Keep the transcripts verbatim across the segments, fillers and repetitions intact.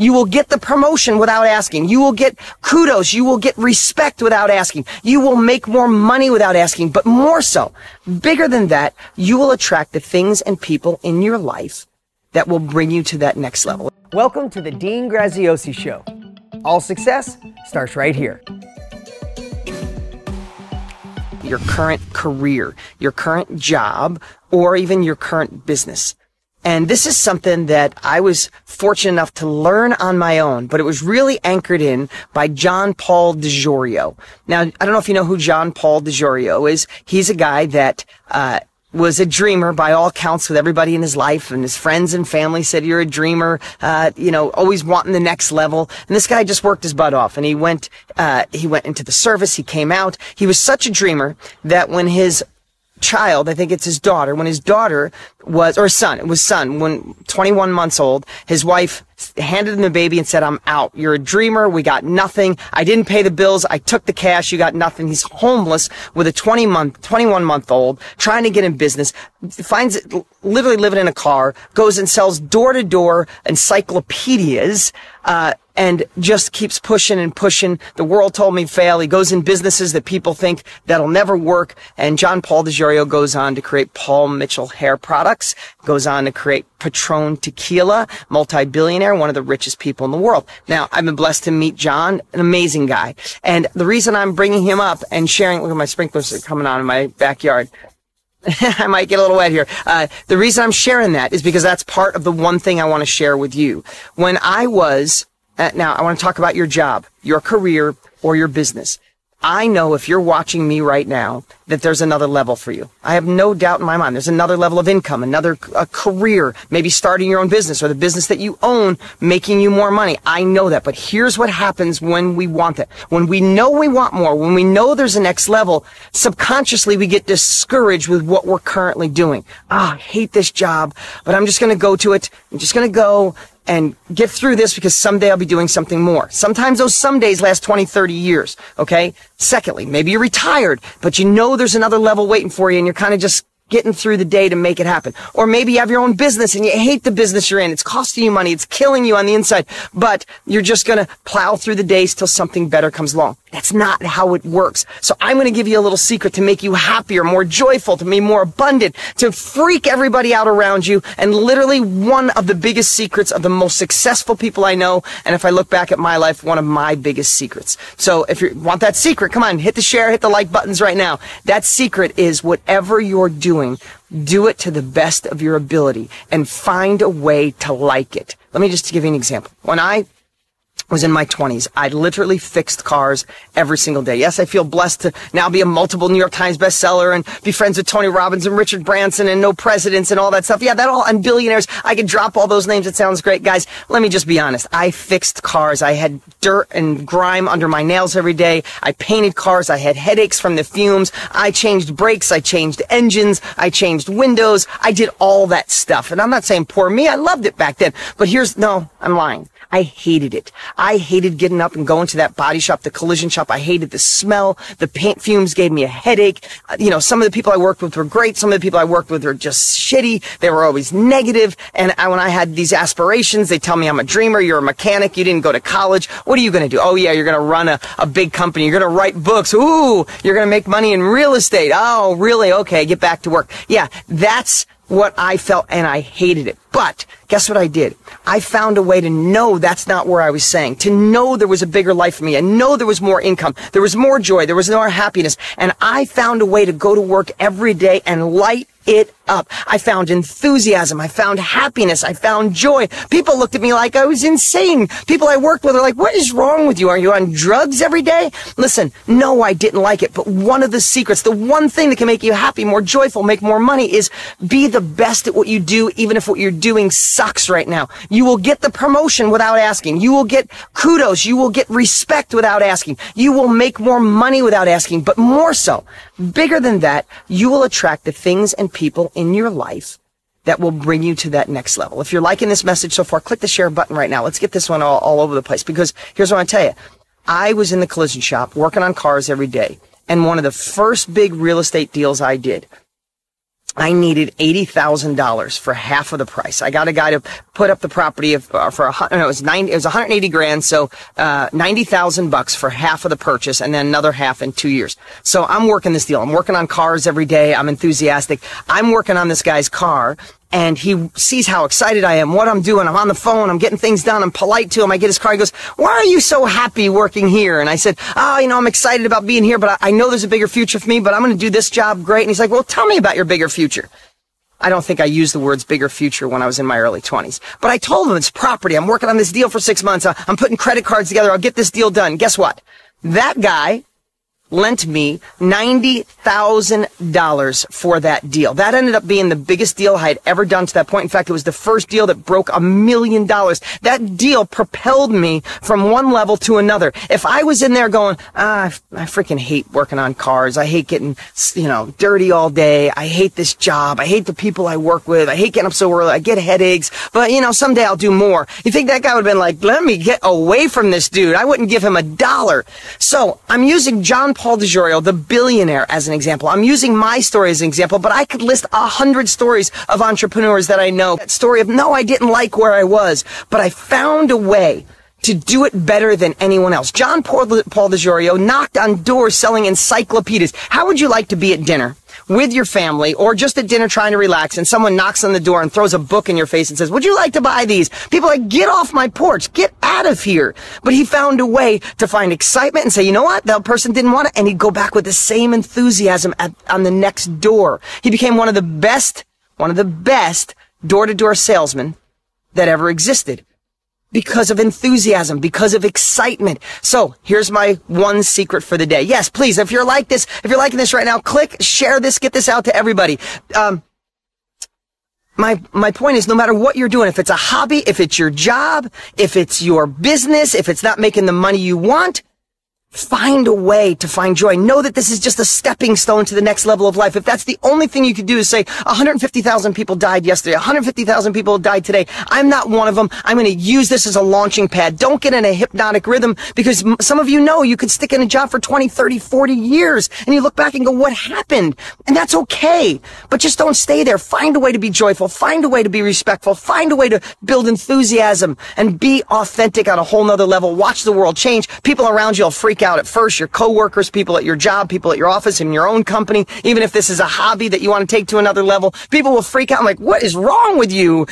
You will get the promotion without asking. You will get kudos. You will get respect without asking. You will make more money without asking. But more so, bigger than that, you will attract the things and people in your life that will bring you to that next level. Welcome to the Dean Graziosi Show. All success starts right here. Your current career, your current job, or even your current business. And this is something that I was fortunate enough to learn on my own, but it was really anchored in by John Paul DeJoria. Now, I don't know if you know who John Paul DeJoria is. He's a guy that uh was a dreamer by all counts with everybody in his life, and his friends and family said, you're a dreamer, uh, you know, always wanting the next level. And this guy just worked his butt off, and he went, uh, he went into the service, he came out. He was such a dreamer that when his child, I think it's his daughter, when his daughter was, or son, it was son, when twenty-one months old, his wife handed him the baby and said, I'm out. You're a dreamer. We got nothing. I didn't pay the bills. I took the cash. You got nothing. He's homeless with a twenty month, twenty-one month old, trying to get in business, finds it literally living in a car, goes and sells door to door encyclopedias, uh, and just keeps pushing and pushing. The world told me fail. He goes in businesses that people think that'll never work. And John Paul DeJoria goes on to create Paul Mitchell hair products, goes on to create Patron tequila, multi-billionaire, one of the richest people in the world. Now, I've been blessed to meet John, an amazing guy. And the reason I'm bringing him up and sharing, look at my sprinklers are coming on in my backyard. I might get a little wet here. Uh, the reason I'm sharing that is because that's part of the one thing I want to share with you. When I was, uh, now I want to talk about your job, your career, or your business. I know if you're watching me right now that there's another level for you. I have no doubt in my mind. There's another level of income, another a career, maybe starting your own business or the business that you own, making you more money. I know that. But here's what happens when we want that. When we know we want more, when we know there's a next level, subconsciously we get discouraged with what we're currently doing. Ah, I hate this job, but I'm just going to go to it. I'm just going to go and get through this because someday I'll be doing something more. Sometimes those some days last twenty, thirty years, okay? Secondly, maybe you're retired, but you know there's another level waiting for you and you're kind of just getting through the day to make it happen. Or maybe you have your own business and you hate the business you're in. It's costing you money. It's killing you on the inside, but you're just going to plow through the days till something better comes along. That's not how it works. So I'm going to give you a little secret to make you happier, more joyful, to be more abundant, to freak everybody out around you. And literally one of the biggest secrets of the most successful people I know. And if I look back at my life, one of my biggest secrets. So if you want that secret, come on, hit the share, hit the like buttons right now. That secret is whatever you're doing, do it to the best of your ability and find a way to like it. Let me just give you an example. When I was in my twenties, I literally fixed cars every single day. Yes, I feel blessed to now be a multiple New York Times bestseller and be friends with Tony Robbins and Richard Branson and no presidents and all that stuff. Yeah, that all, and billionaires. I could drop all those names. It sounds great, guys. Let me just be honest. I fixed cars. I had dirt and grime under my nails every day. I painted cars. I had headaches from the fumes. I changed brakes. I changed engines. I changed windows. I did all that stuff. And I'm not saying poor me. I loved it back then. But here's, no, I'm lying. I hated it. I hated getting up and going to that body shop, the collision shop. I hated the smell. The paint fumes gave me a headache. You know, some of the people I worked with were great. Some of the people I worked with were just shitty. They were always negative. And I, when I had these aspirations, they tell me I'm a dreamer. You're a mechanic. You didn't go to college. What are you going to do? Oh, yeah, you're going to run a, a big company. You're going to write books. Ooh, you're going to make money in real estate. Oh, really? Okay, get back to work. Yeah, that's what I felt, and I hated it. But guess what I did? I found a way to know that's not where I was saying, to know there was a bigger life for me, and know there was more income, there was more joy, there was more happiness, and I found a way to go to work every day and light it up. I found enthusiasm, I found happiness, I found joy. People looked at me like I was insane. People I worked with are like, what is wrong with you? Are you on drugs every day? Listen, no, I didn't like it, but one of the secrets, the one thing that can make you happy, more joyful, make more money is be the best at what you do, even if what you're doing doing sucks right now. You will get the promotion without asking. You will get kudos. You will get respect without asking. You will make more money without asking. But more so, bigger than that, you will attract the things and people in your life that will bring you to that next level. If you're liking this message so far, click the share button right now. Let's get this one all, all over the place, because here's what I tell you. I was in the collision shop working on cars every day, and one of the first big real estate deals I did I needed eighty thousand dollars for half of the price. I got a guy to put up the property of, uh, for a hundred, no, it was ninety, it was one hundred eighty grand. So, uh, ninety thousand bucks for half of the purchase and then another half in two years. So I'm working this deal. I'm working on cars every day. I'm enthusiastic. I'm working on this guy's car. And he sees how excited I am, what I'm doing. I'm on the phone. I'm getting things done. I'm polite to him. I get his car. He goes, why are you so happy working here? And I said, oh, you know, I'm excited about being here, but I, I know there's a bigger future for me, but I'm going to do this job great. And he's like, well, tell me about your bigger future. I don't think I used the words bigger future when I was in my early twenties, but I told him it's property. I'm working on this deal for six months. I'm putting credit cards together. I'll get this deal done. Guess what? That guy lent me ninety thousand dollars for that deal. That ended up being the biggest deal I had ever done to that point. In fact, it was the first deal that broke a million dollars. That deal propelled me from one level to another. If I was in there going, ah, I, f- I freaking hate working on cars. I hate getting, you know, dirty all day. I hate this job. I hate the people I work with. I hate getting up so early. I get headaches. But, you know, someday I'll do more. You think that guy would have been like, let me get away from this dude. I wouldn't give him a dollar. So I'm using John Paul DeJoria, the billionaire, as an example. I'm using my story as an example, but I could list a hundred stories of entrepreneurs that I know. That story of, no, I didn't like where I was, but I found a way to do it better than anyone else. John Paul DeJoria knocked on doors selling encyclopedias. How would you like to be at dinner with your family or just at dinner trying to relax and someone knocks on the door and throws a book in your face and says, would you like to buy these? People are like, get off my porch, get out of here. But he found a way to find excitement and say, you know what, that person didn't want it, and he'd go back with the same enthusiasm at, on the next door. He became one of the best, one of the best door-to-door salesmen that ever existed. Because of enthusiasm, because of excitement. So here's my one secret for the day. Yes, please, if you're like this, if you're liking this right now, click, share this, get this out to everybody. Um, my, my point is, no matter what you're doing, if it's a hobby, if it's your job, if it's your business, if it's not making the money you want, find a way to find joy. Know that this is just a stepping stone to the next level of life. If that's the only thing you could do is say, one hundred fifty thousand people died yesterday, one hundred fifty thousand people died today. I'm not one of them. I'm going to use this as a launching pad. Don't get in a hypnotic rhythm, because some of you know you could stick in a job for twenty, thirty, forty years and you look back and go, what happened? And that's okay. But just don't stay there. Find a way to be joyful. Find a way to be respectful. Find a way to build enthusiasm and be authentic on a whole nother level. Watch the world change. People around you will freak out at first, your coworkers, people at your job, people at your office, in your own company. Even if this is a hobby that you want to take to another level, people will freak out. I'm like, what is wrong with you?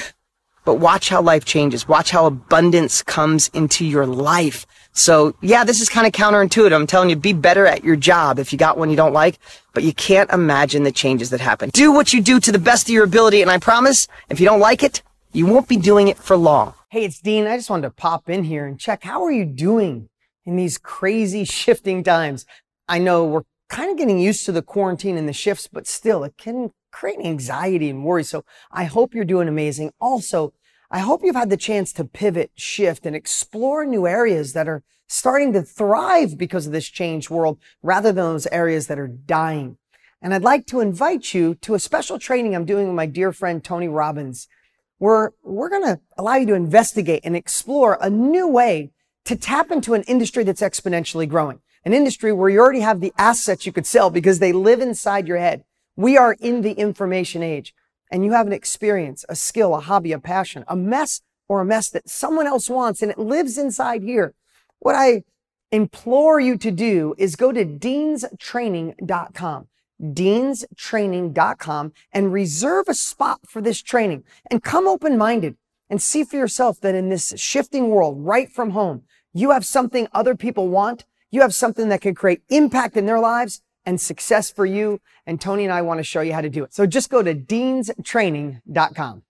But watch how life changes. Watch how abundance comes into your life. So yeah, this is kind of counterintuitive. I'm telling you, be better at your job if you got one you don't like, but you can't imagine the changes that happen. Do what you do to the best of your ability, and I promise, if you don't like it, you won't be doing it for long. Hey, it's Dean. I just wanted to pop in here and check, how are you doing in these crazy shifting times? I know we're kind of getting used to the quarantine and the shifts, but still it can create anxiety and worry. So I hope you're doing amazing. Also, I hope you've had the chance to pivot, shift, and explore new areas that are starting to thrive because of this changed world, rather than those areas that are dying. And I'd like to invite you to a special training I'm doing with my dear friend, Tony Robbins, where we're going to allow you to investigate and explore a new way to tap into an industry that's exponentially growing, an industry where you already have the assets you could sell because they live inside your head. We are in the information age, and you have an experience, a skill, a hobby, a passion, a mess or a mess that someone else wants, and it lives inside here. What I implore you to do is go to Deans Training dot com, Deans Training dot com, and reserve a spot for this training, and come open-minded and see for yourself that in this shifting world, right from home, you have something other people want. You have something that can create impact in their lives and success for you. And Tony and I want to show you how to do it. So just go to Deans Training dot com.